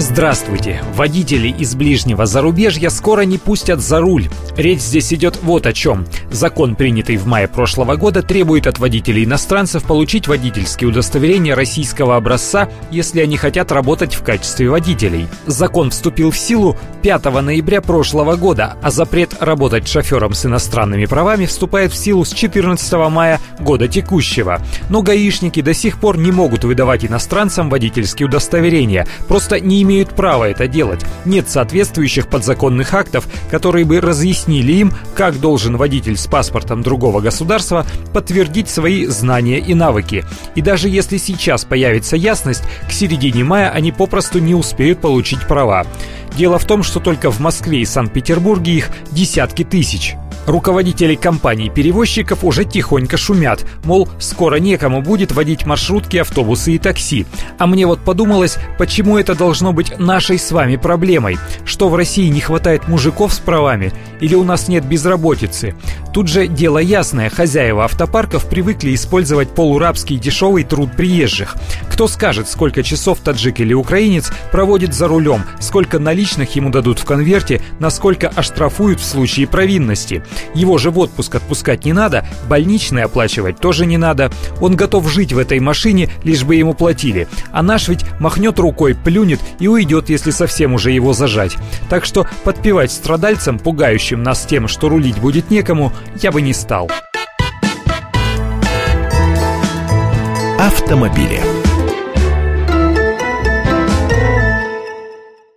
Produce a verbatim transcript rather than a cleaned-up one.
Здравствуйте! Водителей из ближнего зарубежья скоро не пустят за руль. Речь здесь идет вот о чем. Закон, принятый в мае прошлого года, требует от водителей иностранцев получить водительские удостоверения российского образца, если они хотят работать в качестве водителей. Закон вступил в силу пятого ноября прошлого года, а запрет работать шофером с иностранными правами вступает в силу с четырнадцатого мая года текущего. Но гаишники до сих пор не могут выдавать иностранцам водительские удостоверения, просто не имеют право это делать. Нет соответствующих подзаконных актов, которые бы разъяснили им, как должен водитель с паспортом другого государства подтвердить свои знания и навыки. И даже если сейчас появится ясность, к середине мая они попросту не успеют получить права. Дело в том, что только в Москве и Санкт-Петербурге их десятки тысяч. Руководители компаний-перевозчиков уже тихонько шумят, мол, скоро некому будет водить маршрутки, автобусы и такси. А мне вот подумалось, почему это должно быть нашей с вами проблемой? Что в России не хватает мужиков с правами? Или у нас нет безработицы? Тут же дело ясное, хозяева автопарков привыкли использовать полурабский дешевый труд приезжих. Кто скажет, сколько часов таджик или украинец проводит за рулем, сколько наличных ему дадут в конверте, насколько оштрафуют в случае провинности? Его же в отпуск отпускать не надо, больничный оплачивать тоже не надо. Он готов жить в этой машине, лишь бы ему платили. А наш ведь махнет рукой, плюнет и уйдет, если совсем уже его зажать. Так что подпевать страдальцам, пугающим нас тем, что рулить будет некому, я бы не стал. Автомобили.